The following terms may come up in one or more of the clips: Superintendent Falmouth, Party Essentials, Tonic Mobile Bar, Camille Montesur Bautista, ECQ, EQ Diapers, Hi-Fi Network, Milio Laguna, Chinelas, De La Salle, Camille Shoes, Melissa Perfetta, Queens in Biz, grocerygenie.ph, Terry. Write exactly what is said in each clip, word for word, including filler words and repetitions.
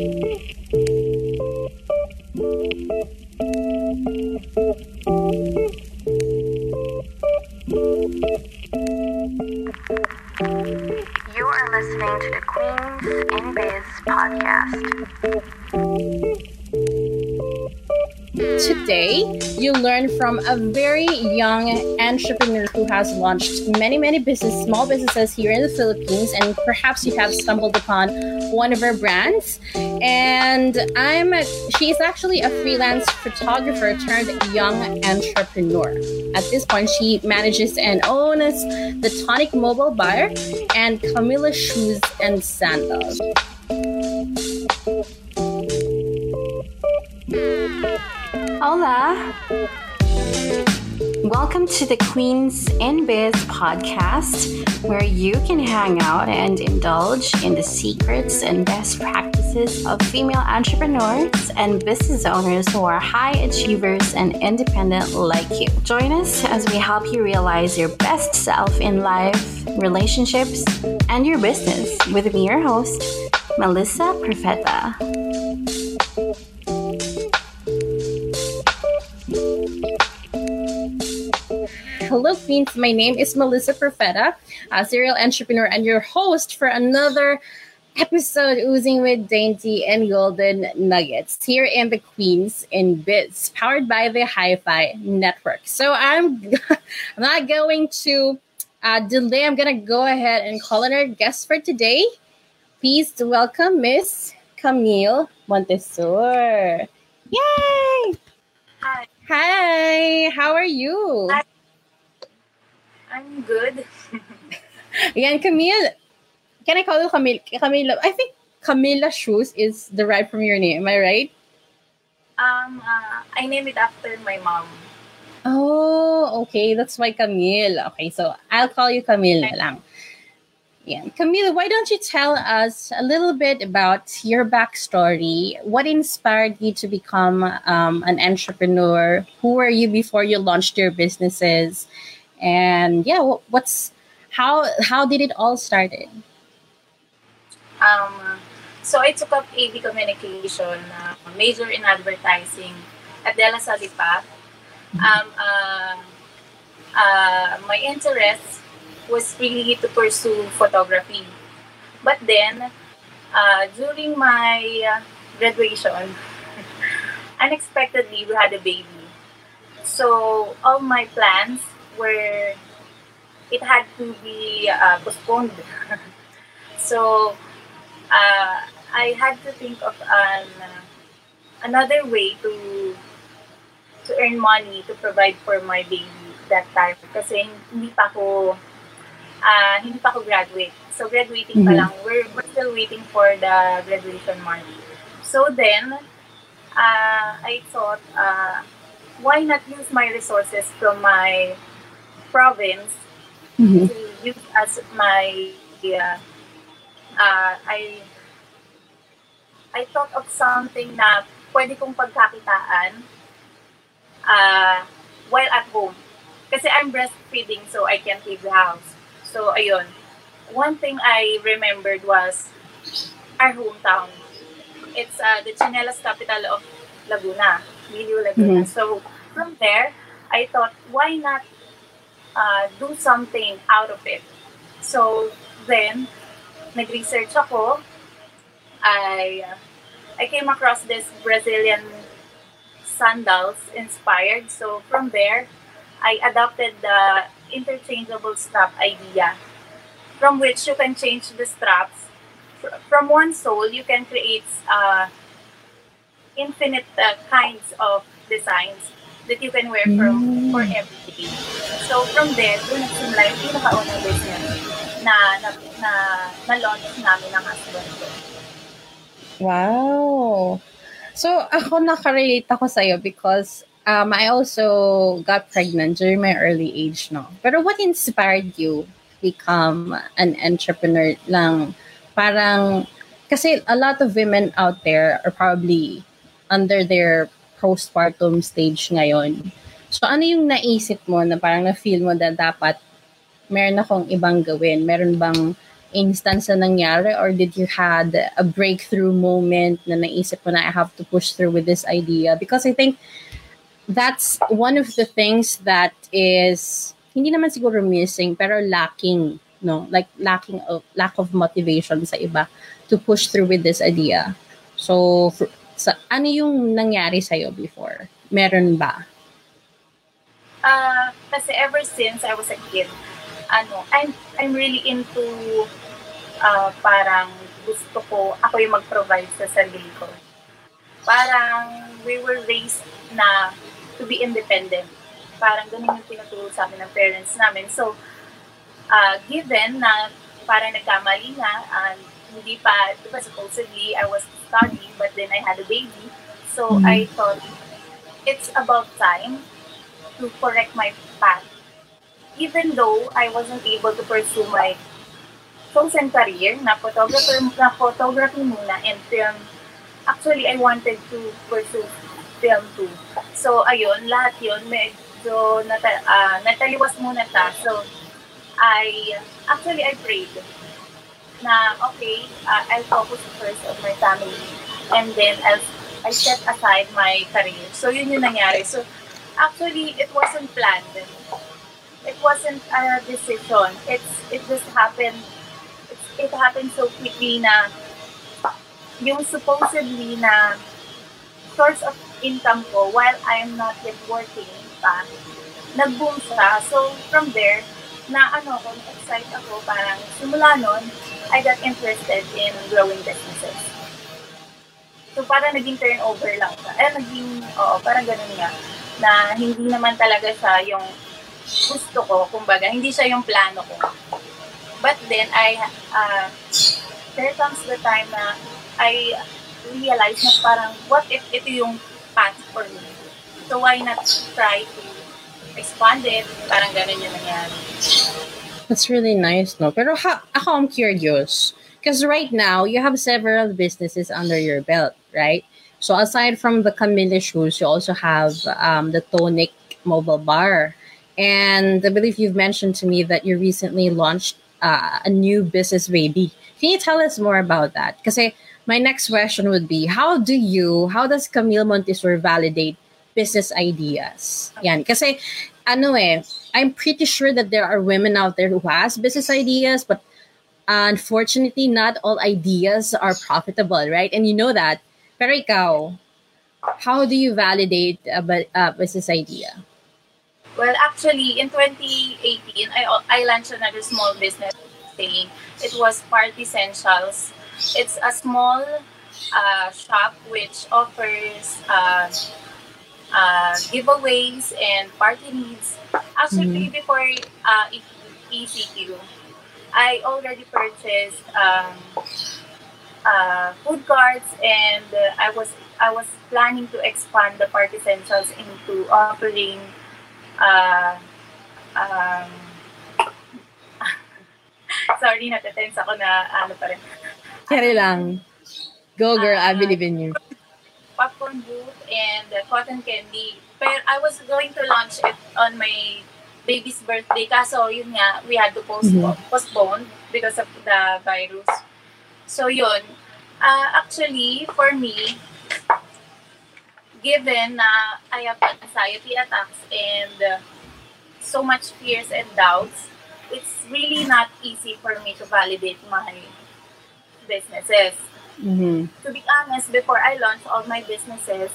You are listening to the Queens in Biz podcast. Today, you learn from a very young entrepreneur who has launched many, many business, small businesses here in the Philippines, and perhaps you have stumbled upon one of her brands. And I'm a, she is actually a freelance photographer turned young entrepreneur. At this point, she manages and owns the Tonic Mobile Bar and Camille Shoes and Sandals. Hola! Welcome to the Queens in Biz podcast, where you can hang out and indulge in the secrets and best practices of female entrepreneurs and business owners who are high achievers and independent like you. Join us as we help you realize your best self in life, relationships, and your business with me, your host, Melissa Perfetta. Hello, Queens. My name is Melissa Perfetta, a serial entrepreneur and your host for another episode oozing with dainty and golden nuggets here in the Queens in Biz, powered by the Hi-Fi Network. So I'm, I'm not going to uh, delay. I'm going to go ahead and call in our guest for today. Please welcome Miss Camille Montesur. Yay! Hi. Hi. How are you? Hi. I'm good. Yeah, Camille. Can I call you Camille? Camille? I think Camille Shoes is derived from your name. Am I right? Um, uh, I named it after my mom. Oh, okay. That's why Camille. Okay, so I'll call you Camille lang. Yeah, Camille. Why don't you tell us a little bit about your backstory? What inspired you to become um, an entrepreneur? Who were you before you launched your businesses? And yeah, what's how how did it all started? Um, so I took up A V communication, uh, major in advertising at De La Salle. Um, uh, uh, my interest was really to pursue photography, but then uh, during my uh, graduation, unexpectedly we had a baby, so all my plans. Where it had to be uh, postponed. so uh, I had to think of an uh, another way to to earn money to provide for my baby that time. Kasi hindi pa ako uh, hindi pa ako graduate. So graduating mm-hmm. pa lang. We're, we're still waiting for the graduation money. So then uh, I thought, uh, why not use my resources from my province mm-hmm. to use as my uh, uh, I I thought of something na pwede kong pagkakitaan uh, while at home kasi I'm breastfeeding, so I can't leave the house. So ayun, one thing I remembered was our hometown. It's uh, the Chinelas capital of Laguna, Milio Laguna. Mm-hmm. So from there I thought, why not Uh, do something out of it. So then, nag-research ako. I uh, I came across this Brazilian sandals inspired. So from there, I adopted the interchangeable strap idea, from which you can change the straps. Fr- from one sole, you can create uh, infinite uh, kinds of designs that you can wear from for everything. So from there, doon nagsimula yung pinakaunang business na na na, na launch namin ng husband ko. Wow. So ako nakarelate ako sa iyo because um I also got pregnant during my early age, no. Pero what inspired you to become an entrepreneur lang? Parang kasi a lot of women out there are probably under their postpartum stage ngayon. So, ano yung naisip mo na parang na-feel mo na dapat meron akong ibang gawin? Meron bang instance na nangyari, or did you had a breakthrough moment na naisip mo na I have to push through with this idea? Because I think that's one of the things that is hindi naman siguro missing pero lacking, no, like lacking of lack of motivation sa iba to push through with this idea. So for, sa, ano yung nangyari sa'yo before? Meron ba? Uh, kasi ever since I was a kid, ano, I'm I'm really into uh, parang gusto ko, ako yung mag-provide sa sarili ko. Parang we were raised na to be independent. Parang ganun yung tinuturo sa amin ng parents namin. So, uh, given na parang nagkamali na, uh, hindi pa, diba supposedly I was studying but then I had a baby. So, mm-hmm. I thought it's about time to correct my path. Even though I wasn't able to pursue my chosen career, na photographer, na photography muna and film, actually I wanted to pursue film too. So ayun, lahat yun, medyo nata- uh, nataliwas muna ta. So I, actually I prayed na okay, uh, I'll focus first on my family and then I'll, I set aside my career. So yun yung nangyari. So actually it wasn't planned. It wasn't a decision. It's it just happened. It's, it happened so quickly na yung supposedly na source of income ko while I'm not yet working pa, nag-boom siya. So from there, na ano ko, excited ako, parang simula nun, I got interested in growing businesses. So parang naging turnover lang siya. Eh, naging, oo, parang ganun nga. Na hindi naman talaga siya yung gusto ko, kumbaga, hindi siya yung plano ko. But then, I, uh, there comes the time na I realized na parang, what if ito yung path for me? So, why not try to expand it? Parang ganun yung nangyari. That's really nice, no? Pero ha- ako, I'm curious. Because right now, you have several businesses under your belt, right? So, aside from the Camille Shoes, you also have um, the Tonic Mobile Bar. And I believe you've mentioned to me that you recently launched uh, a new business baby. Can you tell us more about that? Because my next question would be, how do you, how does Camille Montesur validate business ideas? Yan. Kasi, ano eh, I'm pretty sure that there are women out there who has business ideas, but unfortunately, not all ideas are profitable, right? And you know that. Pero ikaw, how do you validate a, a business idea? Well, actually, in twenty eighteen, I I launched another small business thing. It was Party Essentials. It's a small uh, shop which offers uh, uh, giveaways and party needs. Actually, mm-hmm. before uh, E C Q, I already purchased um, uh, food cards, and uh, I was I was planning to expand the Party Essentials into offering. Uh, um, sorry, natatense ako na ano pa rin. Kaya lang. Go girl, uh, I believe in you. Popcorn booth and uh, cotton candy. Pero I was going to launch it on my baby's birthday. Kaso yun nga, we had to postpone, mm-hmm. postpone because of the virus. So yun. Uh, actually, for me, given na uh, I have anxiety attacks and uh, so much fears and doubts, it's really not easy for me to validate my businesses. Mm-hmm. To be honest, before I launched all my businesses,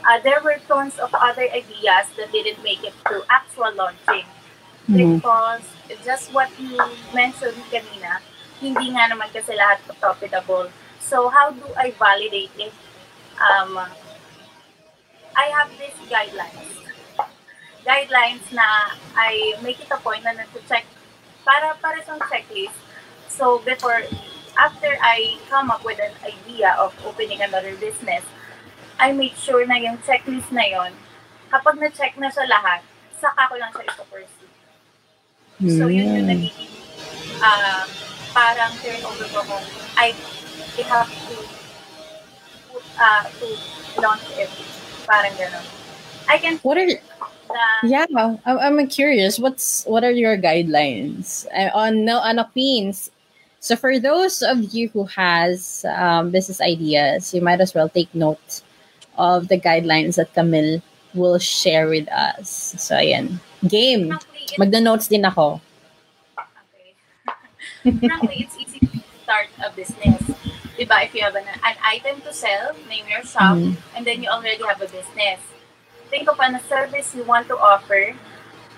uh, there were tons of other ideas that didn't make it to actual launching. Mm-hmm. Because just what you mentioned kanina, hindi nga naman kasi lahat profitable. So how do I validate it? Um, I have these guidelines. Guidelines na I make it a point na to check para para sa checklist. So before, after I come up with an idea of opening another business, I make sure na yung checklist na yon, kapag na-check na siya lahat, saka ko lang siya ipo-pursue. Mm. So yun yung nagiging uh, parang turnover ko kung I have to uh, to launch everything. Parang ganun. I can. What are? The, yeah, I'm. I'm curious. What's? What are your guidelines? Uh, on no, ano, Queens So for those of you who has um, business ideas, you might as well take note of the guidelines that Camille will share with us. So ayan, game. Magda-notes din ako. Frankly, it's easy to start a business. Diba? If you have an, an item to sell, name your shop, mm-hmm. and then you already have a business. Think of a service you want to offer,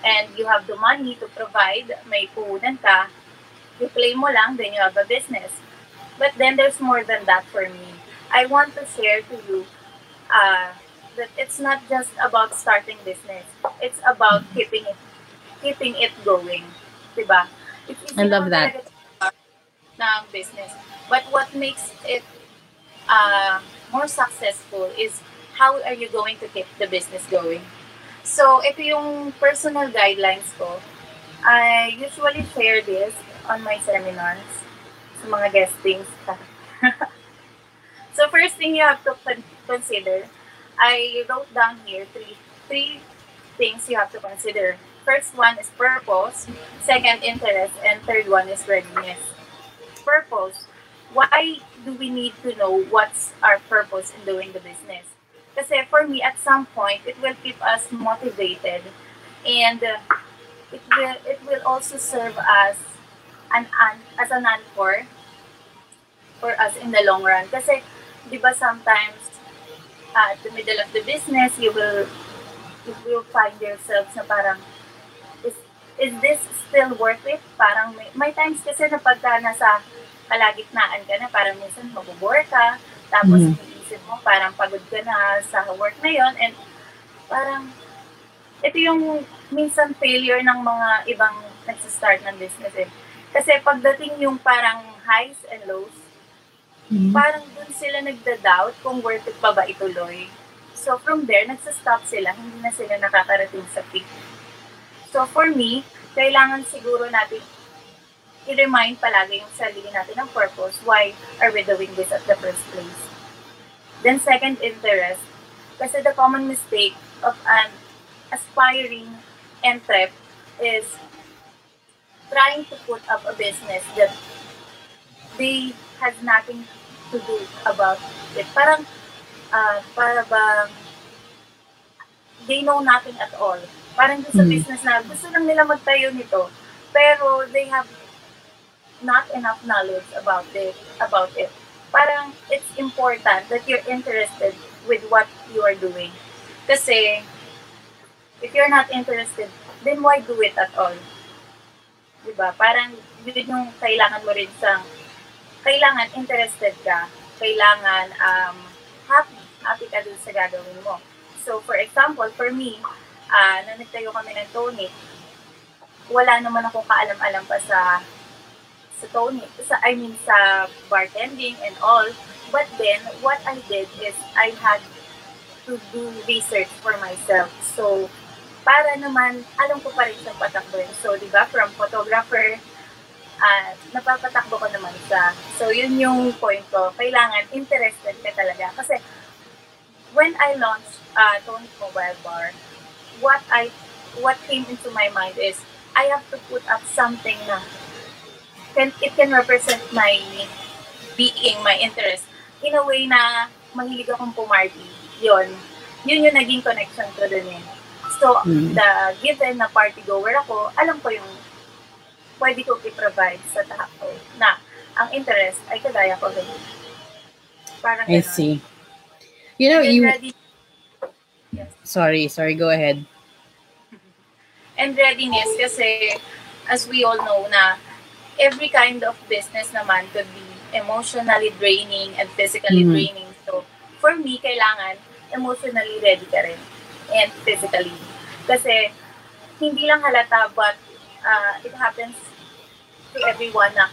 and you have the money to provide, may puhunan ka, you claim mo lang, then you have a business. But then there's more than that for me. I want to share to you uh, that it's not just about starting business. It's about keeping it, keeping it going. Diba? It's easy I love that. Na business. But what makes it uh, more successful is how are you going to keep the business going? So, ito yung personal guidelines ko. I usually share this on my seminars sa mga guestings. So, first thing you have to consider, I wrote down here three, three things you have to consider. First one is purpose, second interest, and third one is readiness. Purpose. Why do we need to know what's our purpose in doing the business? Kasi for me, at some point, it will keep us motivated, and uh, it will it will also serve as an, an as an anchor for us in the long run. Kasi, di ba sometimes uh, at the middle of the business, you will you will find yourself na parang is is this still worth it? Parang may, may times kasi na pagka nasa kalagitnaan ka na, parang minsan mabobore ka, tapos mm-hmm. iisip mo, parang pagod ka na sa work na yon, and parang, ito yung minsan failure ng mga ibang nagsistart ng business eh. Kasi pagdating yung parang highs and lows, mm-hmm. parang dun sila nagda-doubt kung worth it pa ba ituloy. So from there, nagsistop sila, hindi na sila nakakarating sa peak. So for me, kailangan siguro natin i-remind palagi yung sarili natin ng purpose. Why are we doing this at the first place? Then second, interest. Kasi the common mistake of an aspiring entrep is trying to put up a business that they has nothing to do about it. Parang, uh, para bang they know nothing at all. Parang sa mm-hmm. business na gusto lang nila magtayo nito, pero they have not enough knowledge about it. About it, parang it's important that you're interested with what you are doing. Kasi if you're not interested, then why do it at all? Diba? Parang yun yung kailangan mo rin sa kailangan interested ka, kailangan um happy, happy ka dun sa gagawin mo. So for example, for me, uh, nung nagtayo kami ng Tonic, wala naman akong kaalam-alam pa sa sa Tony, sa, I mean, sa bartending and all. But then, what I did is I had to do research for myself. So, para naman, alam ko pa rin siyang patakboin. So, di ba, from photographer, uh, napapatakbo ko naman siya. So, yun yung point ko. Kailangan, interested ka talaga. Kasi, when I launched uh, Tonic Mobile Bar, what I, what came into my mind is, I have to put up something na Can, it can represent my being, my interest. In a way na mahilig akong pumarty. Yun. Yun yung naging connection ko dun eh. So, mm-hmm. the given na party goer ako, alam ko yung pwede ko i-provide sa tahap ko na ang interest ay kagaya ko ganyan. Parang I ganun. See. You know, and you... Ready... Yes. Sorry, sorry. Go ahead. And readiness kasi, as we all know na every kind of business naman could be emotionally draining and physically mm-hmm. draining. So, for me, kailangan emotionally ready ka rin and physically. Kasi, hindi lang halata, but uh, it happens to everyone na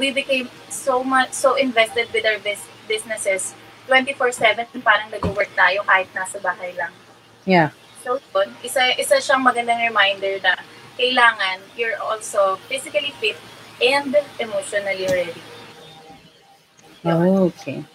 we became so much, so invested with our bis- businesses. twenty-four seven, parang nag-work tayo kahit nasa bahay lang. Yeah. So, isa, isa siyang magandang reminder na kailangan you're also physically fit and emotionally ready. Oh, okay.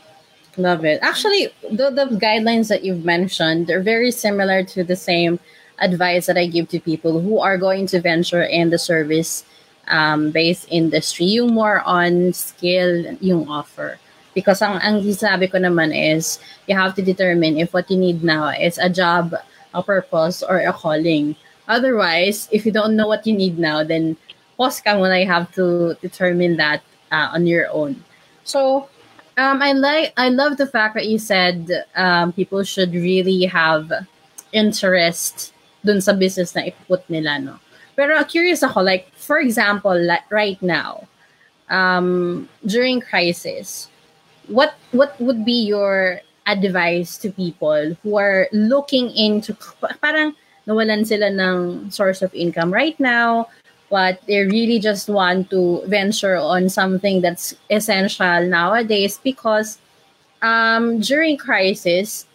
Love it. Actually, the, the guidelines that you've mentioned are very similar to the same advice that I give to people who are going to venture in the service um, based industry, yung more on skill yung offer. Because ang, ang sabi ko naman is, you have to determine if what you need now is a job, a purpose, or a calling. Otherwise, if you don't know what you need now, then pause ka muna, you have to determine that uh, on your own. So, um, I like I love the fact that you said um, people should really have interest dun sa business na iput nila, no? Pero curious ako, like, for example, like right now, um, during crisis, What what would be your advice to people who are looking into, parang nawalan sila ng source of income right now, but they really just want to venture on something that's essential nowadays because um, during crisis,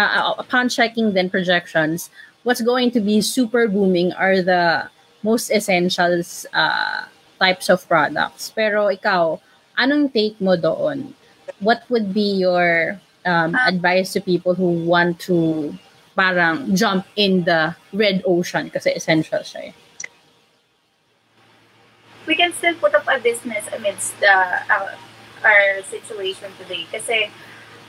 uh, upon checking then projections, what's going to be super booming are the most essential uh, types of products. Pero ikaw, anong take mo doon? What would be your um, advice to people who want to parang jump in the red ocean kasi essential siya eh? We can still put up a business amidst uh, our, our situation today kasi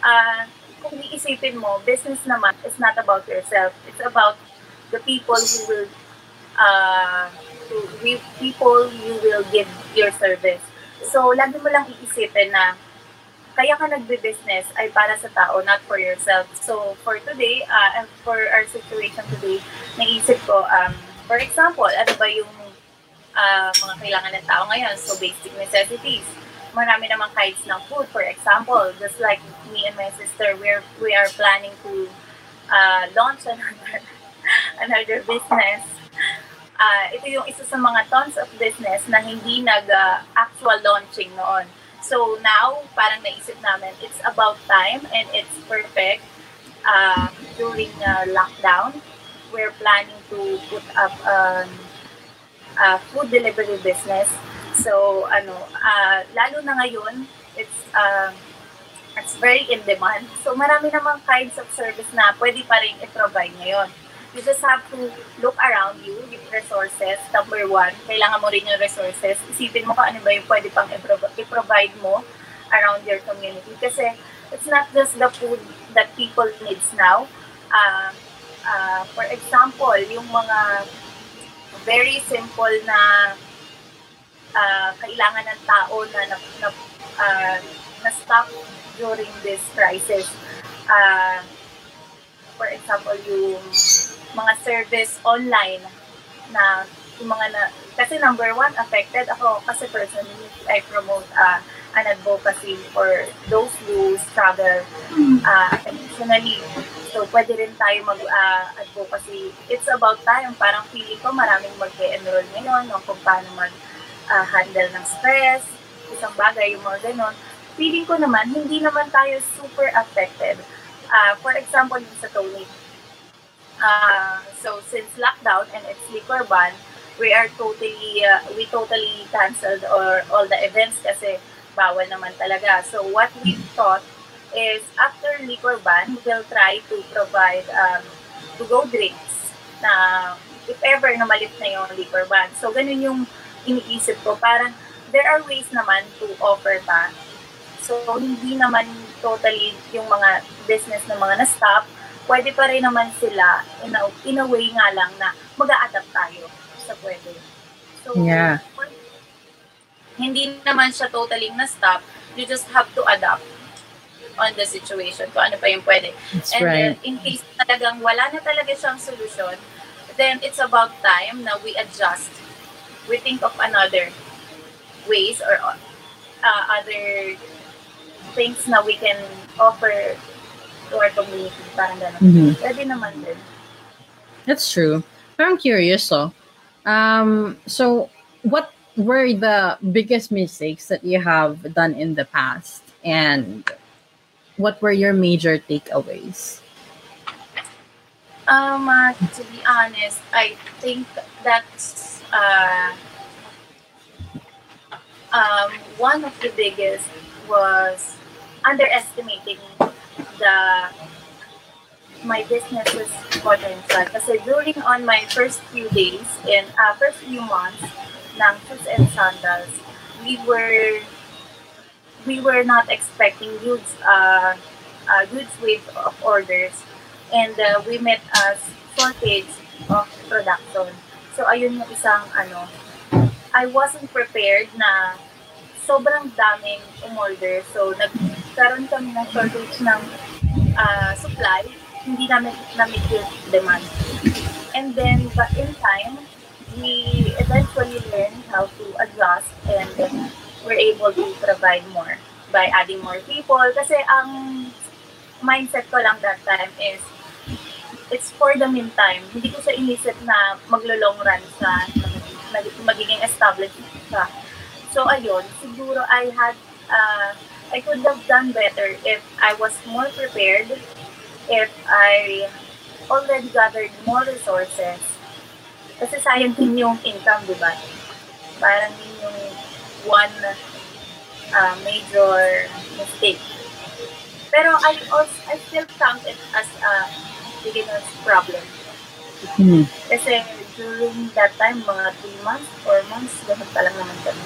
uh, kung iisipin mo, business naman is not about yourself. It's about the people who will uh, who, people you will give your service. So lagi mo lang iisipin na kaya ka nagbe-business ay para sa tao, not for yourself. So, for today, uh, and for our situation today, naisip ko, um, for example, ano ba yung uh, mga kailangan ng tao ngayon? So, basic necessities. Marami namang kinds ng food, for example. Just like me and my sister, we're, we are planning to uh, launch another, another business. Uh, ito yung isa sa mga tons of business na hindi nag-actual uh, launching noon. So now, parang naisip namin, it's about time and it's perfect. Uh, during uh, lockdown, we're planning to put up um, a food delivery business. So, ano, uh, lalo na ngayon, it's, uh, it's very in demand. So marami namang kinds of service na pwede pa rin i-provide ngayon. You just have to look around you, yung resources. Number one, kailangan mo rin yung resources. Isipin mo kung ano ba yung pwede pang i-provide mo around your community. Kasi it's not just the food that people needs now. Uh, uh, for example, yung mga very simple na uh, kailangan ng tao na na, na, uh, na-stop during this crisis. Uh, for example, yung mga service online na yung mga na, kasi number one, affected ako kasi personally I promote uh, an advocacy for those who struggle uh, emotionally. So pwede rin tayo mag-advocacy. Uh, It's about time. Parang feeling ko maraming mag-enroll ngayon no, kung paano mag-handle uh, ng stress, isang bagay, yung mga ganon. Feeling ko naman, hindi naman tayo super affected. Uh, for example, yung sa Tonic. Uh, so since lockdown and its liquor ban, we are totally uh, we totally cancelled or all the events kasi bawal naman talaga. So what we thought is after liquor ban, we'll try to provide um, to go drinks na if ever na malit na yung liquor ban. So ganun yung iniisip ko. Parang there are ways naman to offer pa. So hindi naman totally yung mga business na mga na-stop. Pwede pa rin naman sila in a, in a way nga lang na mag-a-adapt tayo sa pwede. So, yeah. Hindi naman siya totally na-stop. You just have to adapt on the situation kung ano pa yung pwede. That's and right. Then, in case talagang wala na talaga siyang solusyon, then it's about time na we adjust. We think of another ways or uh, other things na we can offer to our community, parang gano'n. Mm-hmm. Pwede naman din. That's true. Pero I'm curious, oh. Um, so, what were the biggest mistakes that you have done in the past? And what were your major takeaways? Um, uh, to be honest, I think that's uh, um, one of the biggest was underestimating The, my business was potential. Kasi during on my first few days and uh, first few months, ng shoes and sandals, we were we were not expecting huge uh, uh, huge wave of orders, and uh, we met a shortage of production. So ayun yung isang ano, I wasn't prepared na sobrang daming umorder. So nagkaroon kami ng shortage ng uh, supply, hindi namin na-meet yung demand. And then, but in time, we eventually learned how to adjust and we're able to provide more by adding more people. Kasi ang mindset ko lang that time is, it's for the meantime. Hindi ko siya inisip na maglo-long run sa magiging establishment siya. So, ayun, siguro I had, uh, I could have done better if I was more prepared, if I already gathered more resources. Kasi sayang din yung income, di ba? Parang din yung one uh, major mistake. Pero I also, I still count it as a beginner's problem. Mm. Kasi during that time, mga three months, four months, ganun pa lang naman kami.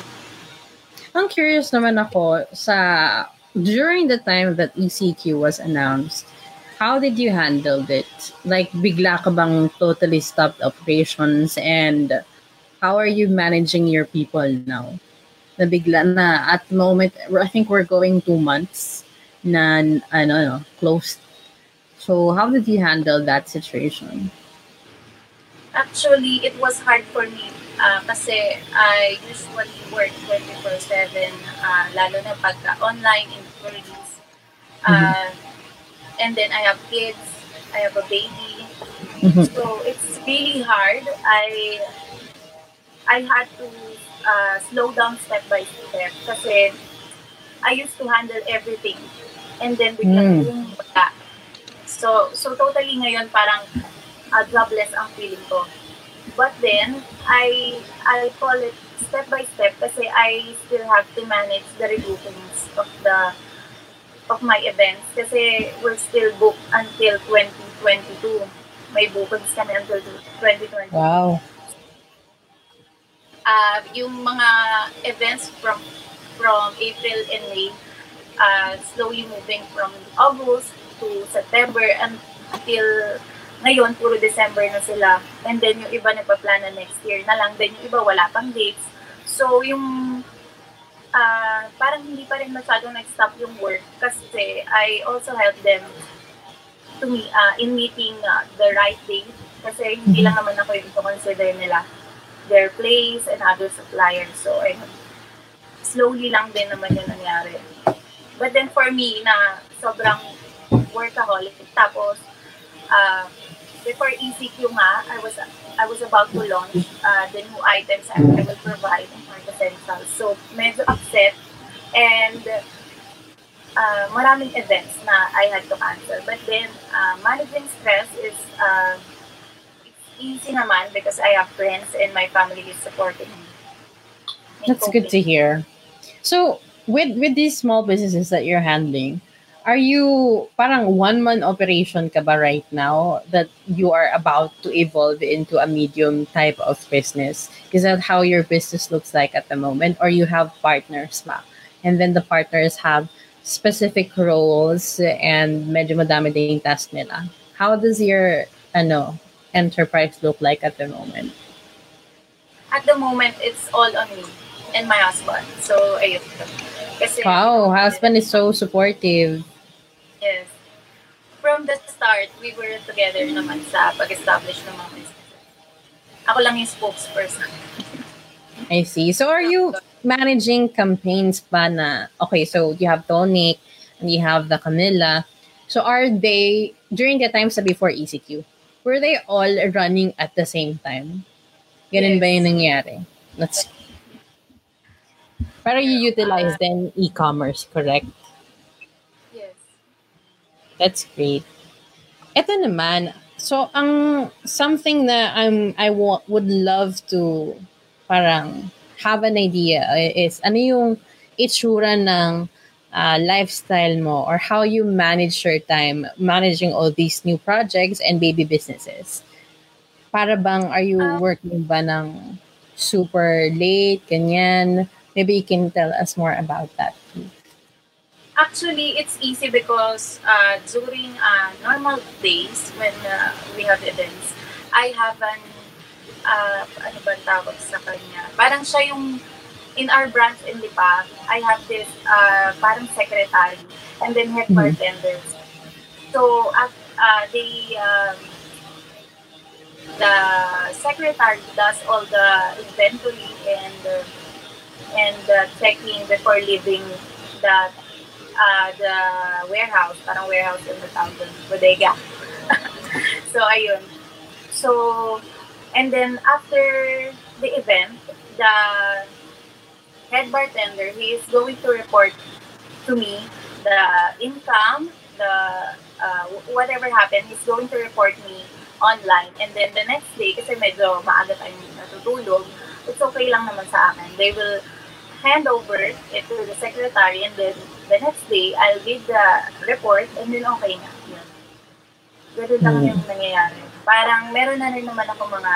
Ang curious naman ako, sa during the time that E C Q was announced, how did you handle it? Like, bigla ka bang totally stopped operations, and how are you managing your people now? Na bigla na at the moment, I think we're going two months na ano, ano closed. So how did you handle that situation? Actually, it was hard for me uh, kasi I usually work twenty-four seven, uh, lalo na pagka online inquiries. Uh, mm-hmm. And then I have kids, I have a baby, mm-hmm. so it's really hard. I I had to uh, slow down step by step kasi I used to handle everything, and then biglang mm. wala. So so totally ngayon parang uh, jobless ang feeling ko. But then I I call it step by step kasi I still have to manage the reductions of the. of my events kasi we're still booked until twenty twenty-two. May bookings kami until twenty twenty-two. Wow. Uh, yung mga events from from April and May, uh, slowly moving from August to September until ngayon, puro December na sila. And then yung iba nagpa-plana next year na lang. Then yung iba wala pang dates. So yung Uh, parang hindi pa rin masyadong nag-stop yung work kasi I also help them to me uh, in meeting uh, the right date kasi hindi lang naman ako yung consider nila their place and other suppliers. So, I slowly lang din naman yung nangyari. But then for me na sobrang workaholic, tapos uh, before E C Q nga, I was I was about to launch uh, the new items I will provide in Party Essentials. So, medyo upset and uh, maraming events na I had to cancel. But then, uh, managing stress is uh, it's easy naman because I have friends and my family is supporting me. That's coping. Good to hear. So, with with these small businesses that you're handling, are you parang one-man operation ka ba right now that you are about to evolve into a medium type of business? Is that how your business looks like at the moment? Or you have partners ba? And then the partners have specific roles and medyo madami din yung task nila. How does your ano, enterprise look like at the moment? At the moment, it's all on me and my husband. So, ayun. Kasi, wow, husband is so supportive. Yes. From the start, we were together naman sa pag-establish ng mga business. Ako lang yung spokesperson. I see. So are you managing campaigns pa na, okay, so you have Tonic and you have the Camilla. So are they, during the times before E C Q, were they all running at the same time? Ganun yes. ba yung nangyari? That's Pero you utilize uh, then e-commerce, correct? Yes. That's great. Ito naman, so ang something na I'm I w- would love to parang have an idea is ano yung itsura ng uh, lifestyle mo or how you manage your time managing all these new projects and baby businesses. Para bang are you um, working ba ng super late, ganyan. Maybe you can tell us more about that, please. Actually, it's easy because uh, during uh, normal days when uh, we have events, I have an, uh, ano ba tawag sa kanya? Parang siya yung, in our branch in the past, I have this uh, parang secretary and then head bartenders. Mm-hmm. So, at, uh, they, um, the secretary does all the inventory and uh, and uh, checking before leaving that Uh, the warehouse, parang warehouse in the town, bodega. So, ayun. So, and then after the event, the head bartender, he is going to report to me the income, the uh, whatever happened, he's going to report me online. And then the next day, kasi medyo maaga tayong natutulog, it's okay lang naman sa akin. They will hand over it to the secretary and then the next day, I'll give the report and then okay na. Yun. Ganun lang yung nangyayari. Parang meron na rin naman ako mga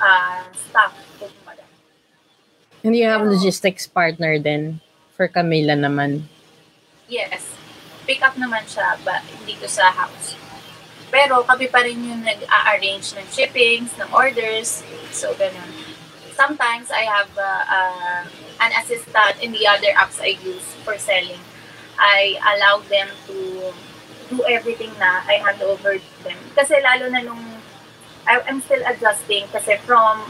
uh, staff. And you have so, logistics partner then for Camila naman? Yes. Pick up naman siya ba, dito sa house. Pero kami pa rin yung nag-a-arrange ng shippings, ng orders. So, ganun. Sometimes I have uh, uh, an assistant in the other apps I use for selling. I allow them to do everything na I hand over to them. Kasi lalo na nung I, I'm still adjusting. Kasi from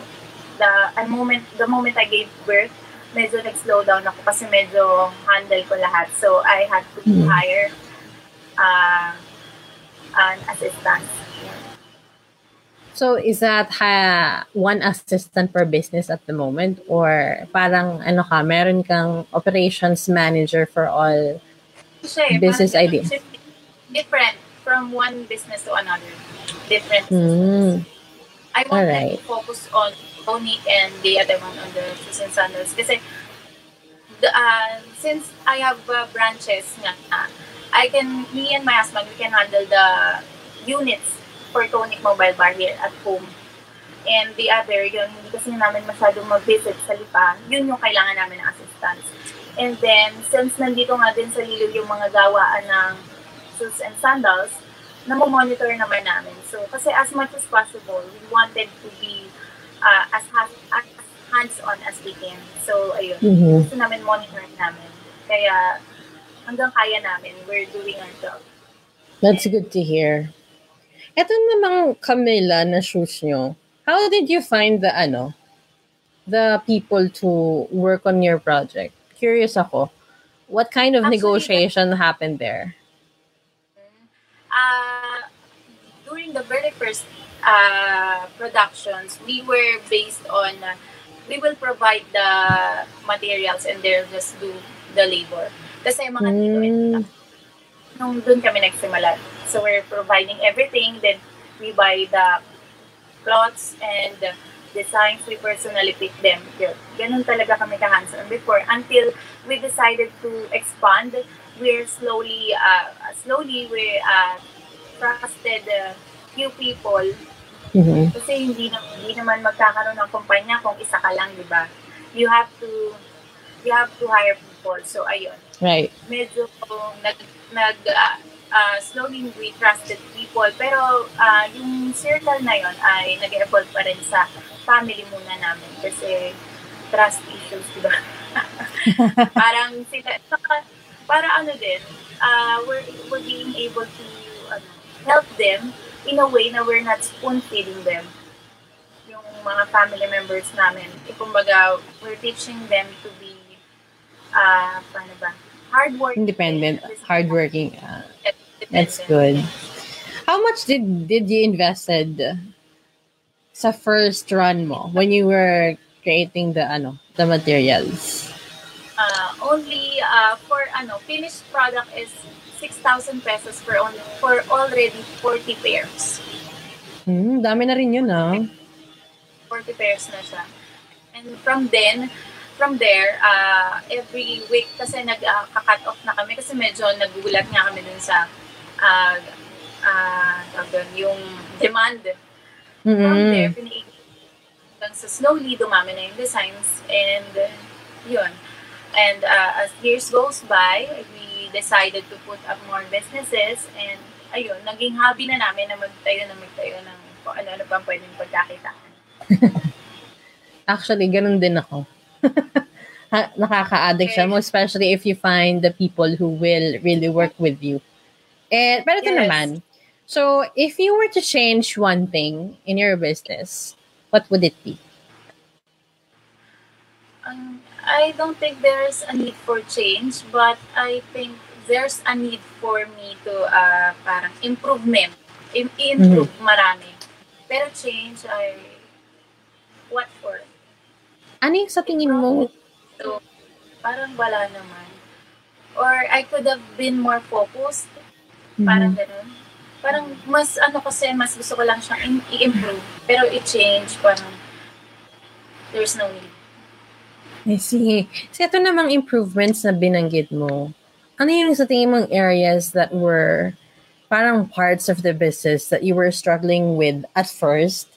the uh, moment the moment I gave birth, medyo nag-slow down ako kasi medyo handle ko lahat. So I had to hire uh, an assistant. So, is that ha, one assistant per business at the moment? Or parang, ano ka, meron kang operations manager for all Siya, business ideas? Different from one business to another. Different mm. I want right. to focus on Tonic and the other one on the shoes and sandals. Kasi, the, uh, since I have uh, branches, nga, I can, me and my husband, we can handle the units for Tonic Mobile Bar here at home. And the other, yun, hindi kasi namin masyadong mag-visit sa Lipa, yun yung kailangan namin ng assistance. And then, since nandito nga din sa Lilo yung mga gawaan ng shoes and sandals, namomonitor naman namin. So, kasi as much as possible, we wanted to be uh, as, as hands-on as we can. So, ayun. Mm-hmm. Gusto namin monitoring namin. Kaya, hanggang kaya namin, we're doing our job. That's good to hear. Eto namang Camila na shoes nyo. How did you find the ano, the people to work on your project? Curious ako. What kind of Actually, negotiation happened there? Uh, during the very first uh, productions, we were based on uh, we will provide the materials and they'll just do the labor. Kasi mga mm. tito and nung doon kami nagsimula. So we're providing everything. Then we buy the clothes and the designs. We personally pick them. Ganun talaga kami ka-hands-on before. Until we decided to expand, we're slowly, uh, slowly we uh, trusted uh, few people. Mm-hmm. Kasi hindi, hindi naman magkakaroon ng kumpanya kung isa ka lang, di ba? You have to, you have to hire people. So ayun. Right. Medyo nag, nag, uh, Uh, slowly we trusted people pero uh, yung circle na yon ay nag-evolve pa rin sa family muna namin kasi trust issues diba? Parang sila para ano din uh, we're, we're being able to uh, help them in a way na we're not spoon feeding them yung mga family members namin e, kumbaga we're teaching them to be uh, paano ba hardworking independent hardworking uh. That's good. How much did, did you invested sa first run mo when you were creating the ano the materials? Uh, only uh, for ano finished product is six thousand pesos for only for already forty pairs. Hmm, dami na rin yun ah. forty pairs na siya. And from then From there, uh, every week kasi nag-cut uh, off na kami kasi medyo nagugulat nga kami dun sa uh, uh, yung demand. Mm-hmm. From there, pinaigit hanggang sa slowly dumami na yung designs, and uh, yun. And uh, as years goes by, we decided to put up more businesses, and ayun, naging hobby na namin na magtayo na magtayo ng ano-ano pang pwedeng pagkakitaan. Actually, ganun din ako. Nakaka-addict okay. siya mo, especially if you find the people who will really work with you. Eh, pero ito yes. naman, so if you were to change one thing in your business, what would it be? Um, I don't think there's a need for change, but I think there's a need for me to uh, parang improvement. I- improve mm-hmm. marami. Pero change, I... What for? Ano yung sa tingin mo? So, parang wala naman. Or I could have been more focused. Parang mm-hmm. ganun. Parang mas ano kasi, mas gusto ko lang siyang in- i-improve. Pero i-change, parang there's no need. I see. So, ito namang improvements na binanggit mo. Ano yung sa tingin mong areas that were parang parts of the business that you were struggling with at first,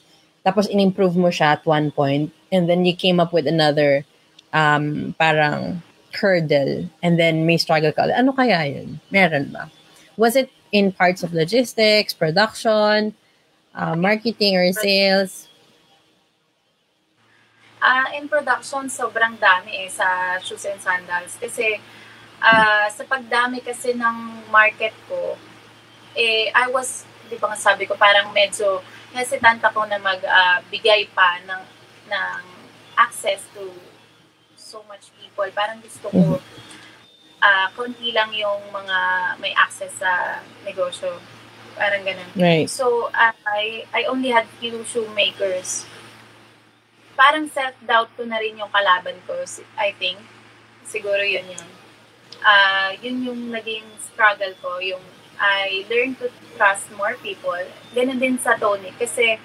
tapos in-improve mo siya at one point, and then you came up with another um parang hurdle, and then may struggle ka. Ano kaya yun? Meron ba? Was it in parts of logistics, production, uh, marketing, or sales? Uh, in production, sobrang dami eh sa shoes and sandals. Kasi uh, sa pagdami kasi ng market ko, eh, I was, di ba nga sabi ko, parang medyo hesitant ako na magbigay uh, pa ng, ng access to so much people. Parang gusto ko uh, konti lang yung mga may access sa negosyo. Parang ganun. Right. So, uh, I, I only had few shoemakers. Parang self-doubt ko na rin yung kalaban ko, I think. Siguro yun yun. Uh, yun yung naging struggle ko. Yung I learned to trust more people. Ganun din sa Tonic. Kasi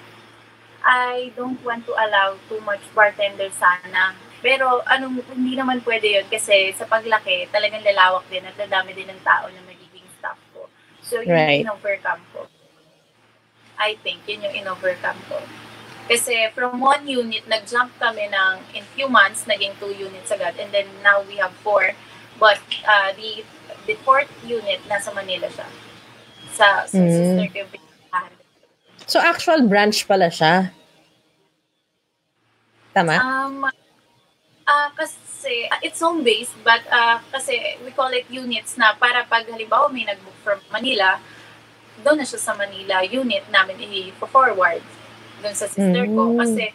I don't want to allow too much bartender sana. Pero anong hindi naman pwede yun kasi sa paglaki, talagang lalawak din at dadami din ng tao na magiging staff ko. So, yun right. yung in-overcome ko. I think, yun yung in-overcome ko. Kasi from one unit, nag-jump kami ng, in few months, naging two units agad. And then now we have four. But uh, the, the fourth unit, nasa Manila siya. Sa, sa mm. sister company. So, actual branch pala siya? Tama? Um... Uh, kasi uh, it's home-based, but uh, kasi we call it units na para pag halimbawa may nag-book from Manila, doon na siya sa Manila unit namin i-forward doon sa sister mm-hmm. ko. Kasi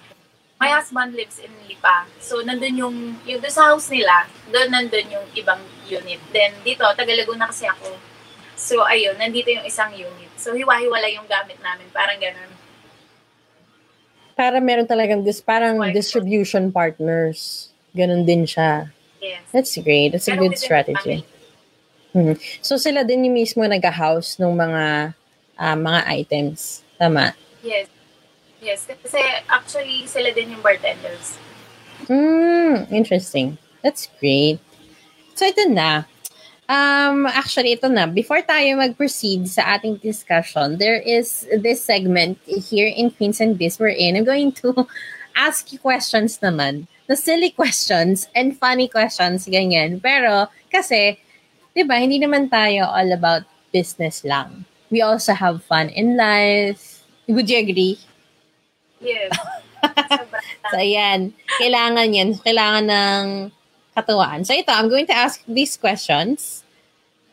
my husband lives in Lipa. So, nandun yung, yung doon sa house nila, doon nandun yung ibang unit. Then, dito, Tagalaguna kasi ako. So, ayun, nandito yung isang unit. So, hiwa-hiwala yung gamit namin. Parang ganun. Para meron talagang dis- parang White. distribution partners. Ganun din siya. Yes. That's great. That's a good strategy. Mm-hmm. So, sila din yung mismo nag-house ng mga uh, mga items. Tama? Yes. Yes. Kasi actually, sila din yung bartenders. Mm, interesting. That's great. So, ito na. Um, actually, ito na. Before tayo mag-proceed sa ating discussion, there is this segment here in Queens and Biz we're in. I'm going to ask you questions naman. The silly questions and funny questions, ganyan. Pero, kasi, di ba, hindi naman tayo all about business lang. We also have fun in life. Would you agree? Yes. So, ayan. Kailangan yan. Kailangan ng katuwaan. So, ito, I'm going to ask these questions.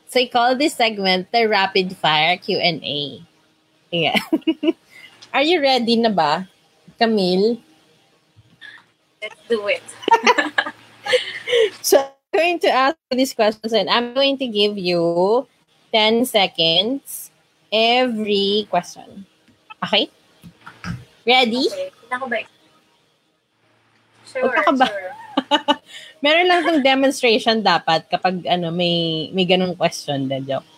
So, I call this segment the Rapid Fire Q and A. Yeah. Are you ready na ba, Camille? Let's do it. So I'm going to ask these questions, and I'm going to give you ten seconds every question. Okay? Ready? Okay. Sure, sure. Meron lang itong demonstration dapat kapag ano may, may ganung question. The joke.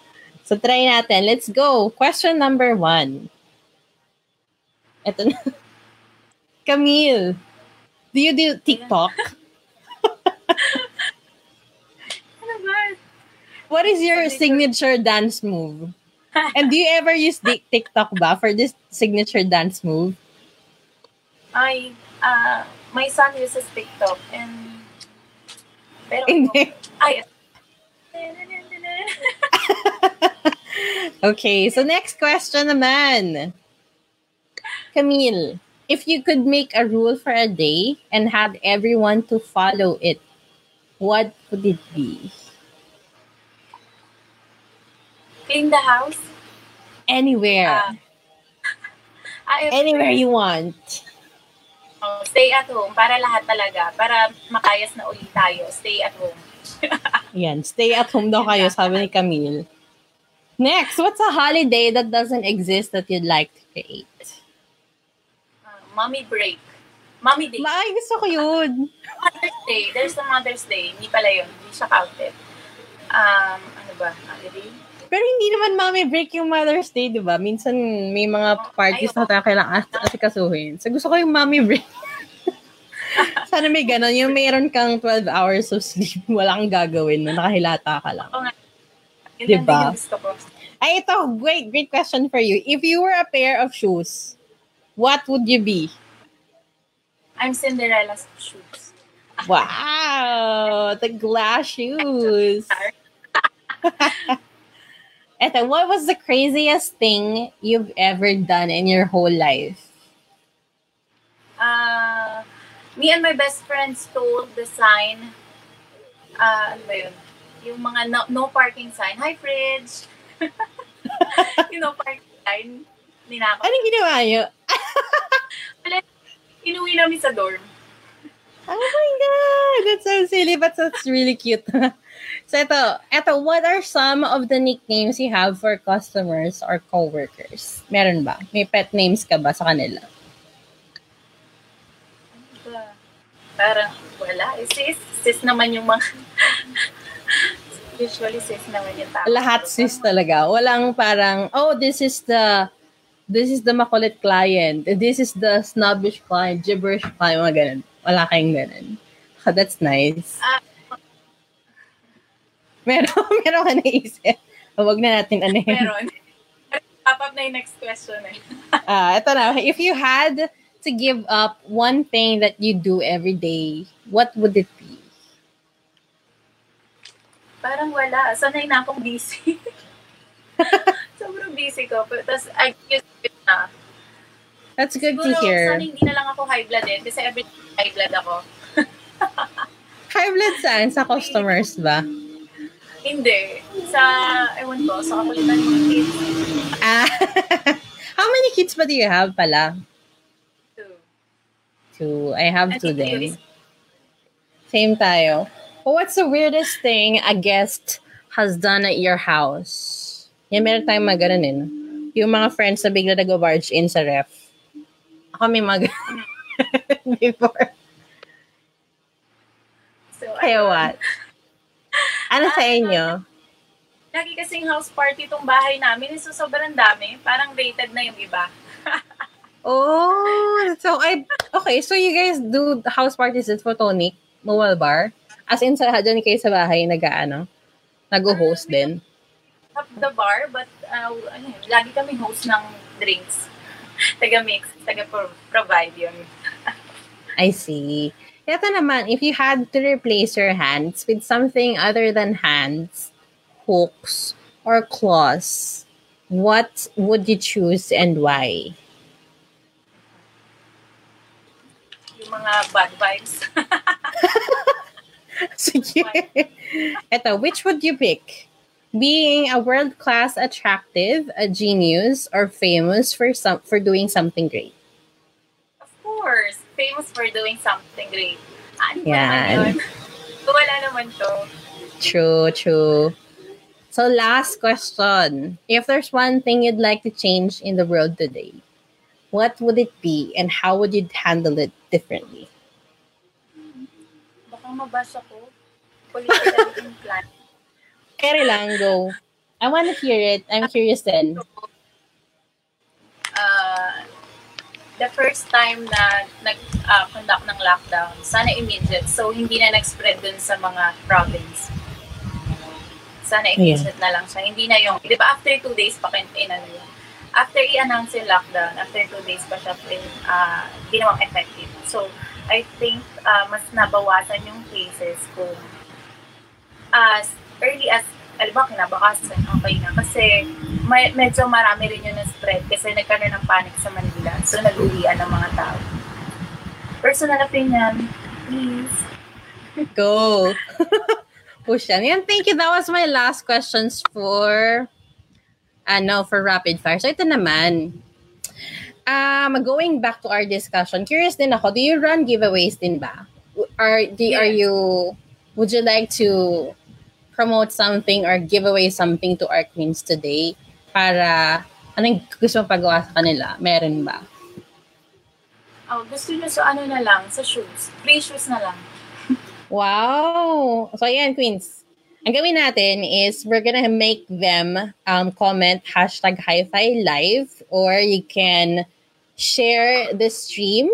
So try natin. Let's go. Question number one. Ito na. Camille. Do you do TikTok? What is your signature dance move? And do you ever use TikTok ba for this signature dance move? I uh, my son uses TikTok and pero hindi. Ay. Okay, so next question naman. Camille, if you could make a rule for a day and have everyone to follow it, what would it be? Clean the house. Anywhere. Uh, Anywhere you want. Oh, stay at home para lahat talaga. Para makayas na ulit tayo. Stay at home. Yan, stay at home daw kayo, sabi ni Camille. Next, what's a holiday that doesn't exist that you'd like to create? Uh, mommy break. Mommy day. Ay, gusto ko yun. Mother's Day. There's a Mother's Day. Hindi pala yun. Hindi siya counted. Um, ano ba? Holiday? Pero hindi naman mommy break yung Mother's Day, di ba? Minsan may mga parties na tayo kailangan asikasuhin. So, gusto ko yung mommy break. Sana may ganon. Yung mayroon kang twelve hours of sleep, wala kang gagawin na nakahilata ka lang. Okay. Diba? Ay, ito, great, great question for you. If you were a pair of shoes, what would you be? I'm Cinderella's shoes. Wow! The glass shoes. Ito, what was the craziest thing you've ever done in your whole life? Uh, me and my best friend stole the sign. Uh, ano ba yun? Yung mga no, no parking sign. Hi, fridge! Yung no parking sign. Ninakaw. Anong ginawa nyo? Inuwi namin sa dorm. Oh my God! That's so silly, but that's really cute. So, ito, ito, what are some of the nicknames you have for customers or coworkers? Meron ba? May pet names ka ba sa kanila? Uh, parang wala. Sis, sis naman yung mga... Usually sis naman yung tao. Lahat sis talaga. Walang parang, oh, this is the this is the makulit client. This is the snobbish client, gibberish client, mga ganun. Wala kayong ganun. Oh, that's nice. Uh, meron, meron ka naisip. Huwag na natin ano. Meron. Pop up na yung next question eh. Ah, uh, ito na. If you had to give up one thing that you do every day, what would it be? Parang wala. Sanay na akong busy. Sobrang busy ko. Tapos, I use it na. That's good siguro to hear. Sanay hindi na lang ako high blood eh. Kasi every time high blood ako. High blood saan? Sa customers ba? Hindi. Sa, ewan ko, sa kapulitan ng kids. Ah. How many kids ba do you have pala? Two. Two. I have I two then. Same tayo. What's the weirdest thing a guest has done at your house? Yan, meron tayong mga gano'n. Yung mga friends na bigla nag-barge in sa ref. Ako may mga before. So, kaya what? Ano uh, sa inyo? Lagi kasing house party itong bahay namin. So, sobrang dami. Parang rated na yung iba. Oh, so I... Okay, so you guys do house parties at Tonic Mobile Bar? As in, sa, dyan kayo sa bahay, nag-ano, nag-host uh, din? Up the bar, but uh, ano, lagi kami host ng drinks. Taga-mix, taga-provide yun. I see. Ito naman, if you had to replace your hands with something other than hands, hooks, or claws, what would you choose and why? Yung mga bad vibes. Sige. Eto, which would you pick? Being a world-class attractive, a genius, or famous for some for doing something great? Of course. Famous for doing something great. Ano yan. So, wala naman to. True, true. So, last question. If there's one thing you'd like to change in the world today, what would it be and how would you handle it differently? Mabasa ko. Political implant. Kere lang, go. I want to hear it. I'm curious then. Uh, the first time na nag-conduct uh, ng lockdown, sana immediate. So, hindi na nag-spread dun sa mga province. Sana immediate yeah. na lang siya. Hindi na yung, di ba after two days pa kinainan na yun. After i-announce yung lockdown, after two days pa siya, uh, ginawang effective. So, I think uh, mas nabawasan yung cases kung as early as, alam mo, kinabawasan, okay na. Kasi may, medyo marami rin yung na-spread kasi nagkaroon ng panic sa Manila. So, nag-uwian ang mga tao. Personal opinion, please. Go! Push yan. Yan, thank you. That was my last questions for, ano, for rapid fire. So, ito naman. Um, going back to our discussion, curious din ako, do you run giveaways din ba? Are, do, yes. are you, would you like to promote something or give away something to our queens today? Para, anong gusto mong pagawa sa kanila? Meron ba? Oh, gusto nyo sa ano na lang, sa shoes. Free shoes na lang. Wow! So, ayan, queens. Ang gawin natin is we're gonna make them um, comment hashtag Hi-Fi Live, or you can share the stream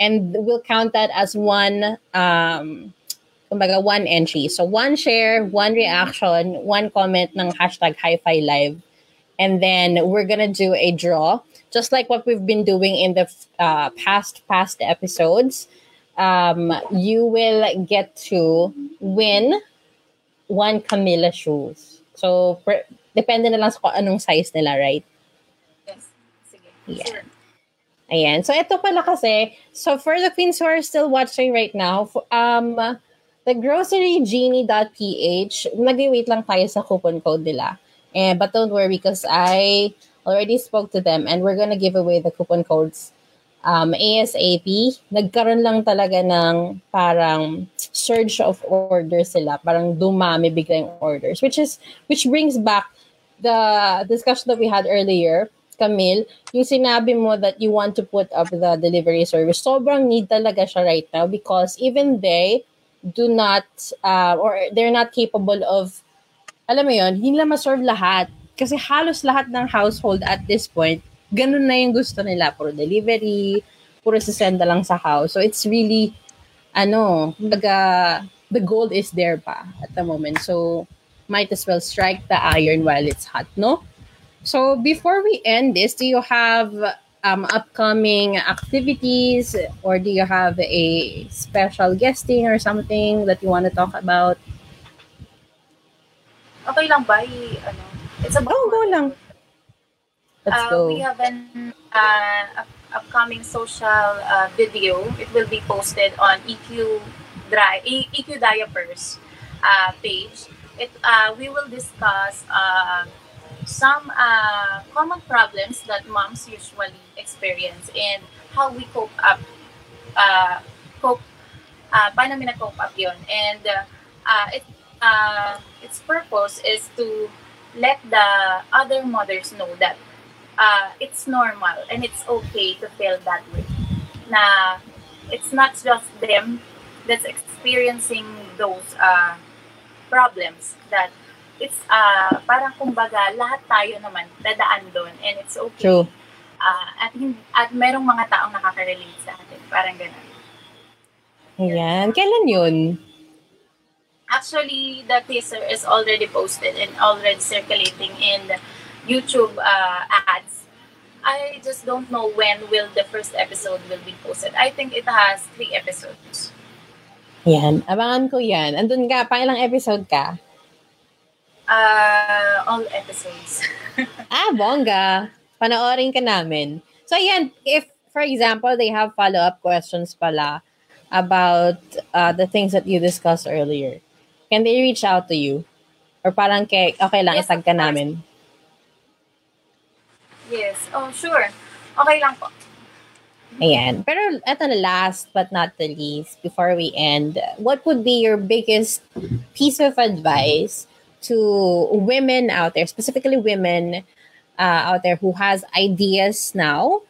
and we'll count that as one um kumbaga one entry. So one share, one reaction, one comment ng hashtag Hi-Fi Live, and then we're gonna do a draw just like what we've been doing in the uh, past past episodes. Um, you will get to win one Camille shoes. So per- depende na lang sa kung anong size nila, right? Yeah. Sure. Ayan. So, ito pala kasi. So, for the queens who are still watching right now, um, the grocery genie dot p h, nag-wait lang tayo sa coupon code nila. Eh, but don't worry because I already spoke to them and we're gonna give away the coupon codes um, ASAP. Nagkaroon lang talaga ng parang surge of orders sila. Parang dumami biglang orders. Which is, which brings back the discussion that we had earlier, Camille, yung sinabi mo that you want to put up the delivery service, sobrang need talaga siya right now because even they do not, uh, or they're not capable of, alam mo yun, hindi nila maserve lahat. Kasi halos lahat ng household at this point, ganun na yung gusto nila. Puro delivery, puro sisenda lang sa house. So it's really, ano, taga, the gold is there pa at the moment. So might as well strike the iron while it's hot, no? So before we end this, do you have um, upcoming activities or do you have a special guesting or something that you want to talk about? Okay lang ba? Ano? It's about oh, go lang. Let's uh, go. We have an uh, upcoming social uh, video. It will be posted on E Q Dry E Q Diapers uh, page. It uh, we will discuss. Uh, some uh, common problems that moms usually experience and how we cope up, uh, cope, uh, paano mina cope up yun. And uh, uh, it, uh, its purpose is to let the other mothers know that uh, it's normal and it's okay to feel that way. Na it's not just them that's experiencing those uh, problems that it's uh parang kumbaga lahat tayo naman dadaan doon and it's okay. True. Uh, at at merong mga taong nakaka-relate sa atin, parang ganun. Ayan, kailan yun? Actually, the teaser is already posted and already circulating in the YouTube uh, ads. I just don't know when will the first episode will be posted. I think it has three episodes. Ayan, abangan ko yan. Andun ka, pang ilang episode ka? Uh, all episodes. Ah, bongga. Panoorin ka namin. So, ayan, if, for example, they have follow-up questions pala about uh, the things that you discussed earlier, can they reach out to you? Or parang, kay, okay lang, yes, isag ka namin. Yes. Oh, sure. Okay lang po. Ayan. Pero, eto na last but not the least, before we end, what would be your biggest piece of advice to women out there, specifically women uh, out there who has ideas now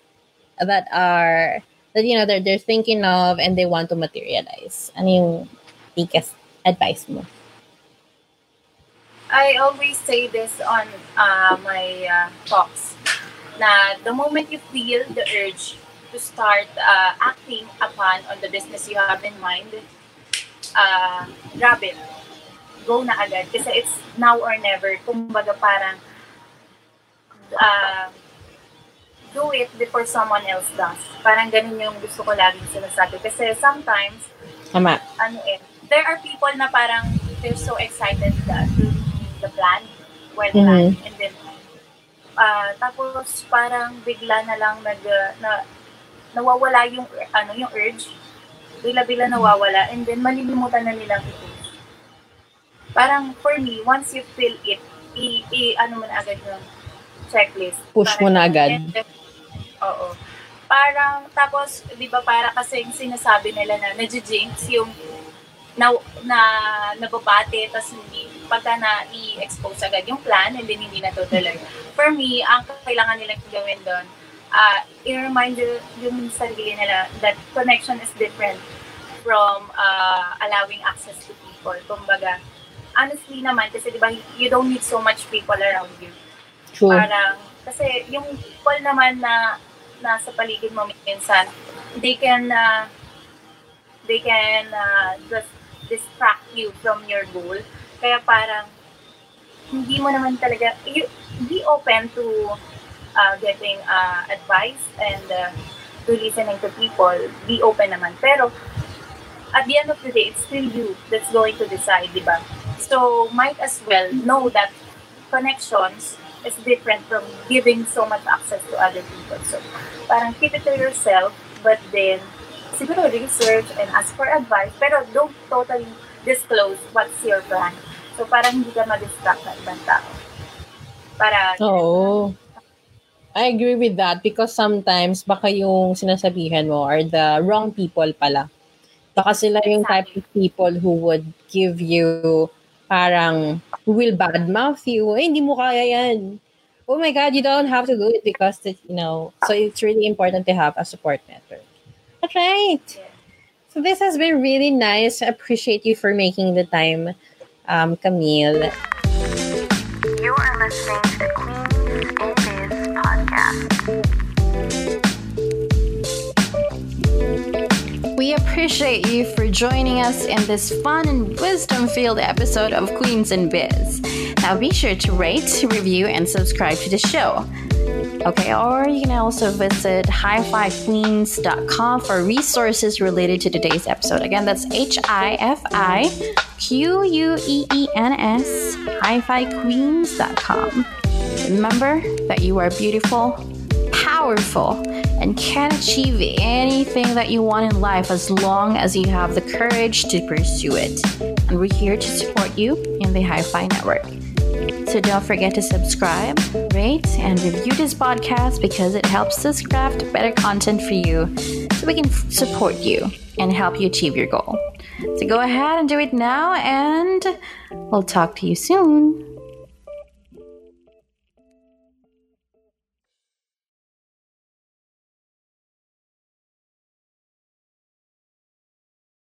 that are, that you know, they're, they're thinking of and they want to materialize? Ano yung biggest advice mo? I always say this on uh, my uh, talks, na the moment you feel the urge to start uh, acting upon on the business you have in mind, uh, grab it. Go na agad. Kasi it's now or never. Kumbaga parang uh, do it before someone else does. Parang ganun yung gusto ko laging sinasabi. Kasi sometimes, Tama. ano eh, there are people na parang they're so excited that the plan, well planned, mm-hmm. and then uh, tapos parang bigla na lang nag, na, nawawala yung, ano, yung urge, bila-bila nawawala, and then malilimutan na nilang ito. Parang for me, once you feel it, i, i ano man agad yung checklist. Push parang, mo na agad. Then, oo. Parang, tapos, di ba para kasi yung sinasabi nila na na-jinx yung na, na nababate, tapos hindi, pagka na-i-expose agad yung plan, and then hindi na tutuloy. For me, ang kailangan nilang gawin doon, uh, i-remind yung sarili nila that connection is different from uh, allowing access to people. Kumbaga, honestly naman, kasi di ba, you don't need so much people around you. True. Parang, kasi yung people naman na nasa paligid mo minsan, they can, uh, they can uh, just distract you from your goal. Kaya parang, hindi mo naman talaga, you, be open to uh, getting uh, advice and uh, to listening to people. Be open naman. Pero, at the end of the day, it's still you that's going to decide, di ba? So, might as well know that connections is different from giving so much access to other people. So, parang keep it to yourself, but then, siguro research and ask for advice, pero don't totally disclose what's your plan. So, parang hindi ka ma-distract na ibang tao. Para, oh, I agree with that because sometimes baka yung sinasabihan mo are the wrong people pala. Baka sila yung type of people who would give you parang, who will badmouth you. Eh, hindi mo kaya yan. Oh my God, you don't have to do it because, it, you know, so it's really important to have a support network. All right. So this has been really nice. I appreciate you for making the time, um, Camille. You are listening to the Queens in Biz podcast. We appreciate you for joining us in this fun and wisdom-filled episode of Queens in Biz. Now be sure to rate, review, and subscribe to the show. Okay, or you can also visit hi fi queens dot com for resources related to today's episode. Again, that's H I F I Q U E E N S, hi fi queens dot com. Remember that you are beautiful, powerful, and can achieve anything that you want in life as long as you have the courage to pursue it. And we're here to support you in the Hi-Fi Network. So don't forget to subscribe, rate, and review this podcast because it helps us craft better content for you so we can f- support you and help you achieve your goal. So go ahead and do it now, and we'll talk to you soon.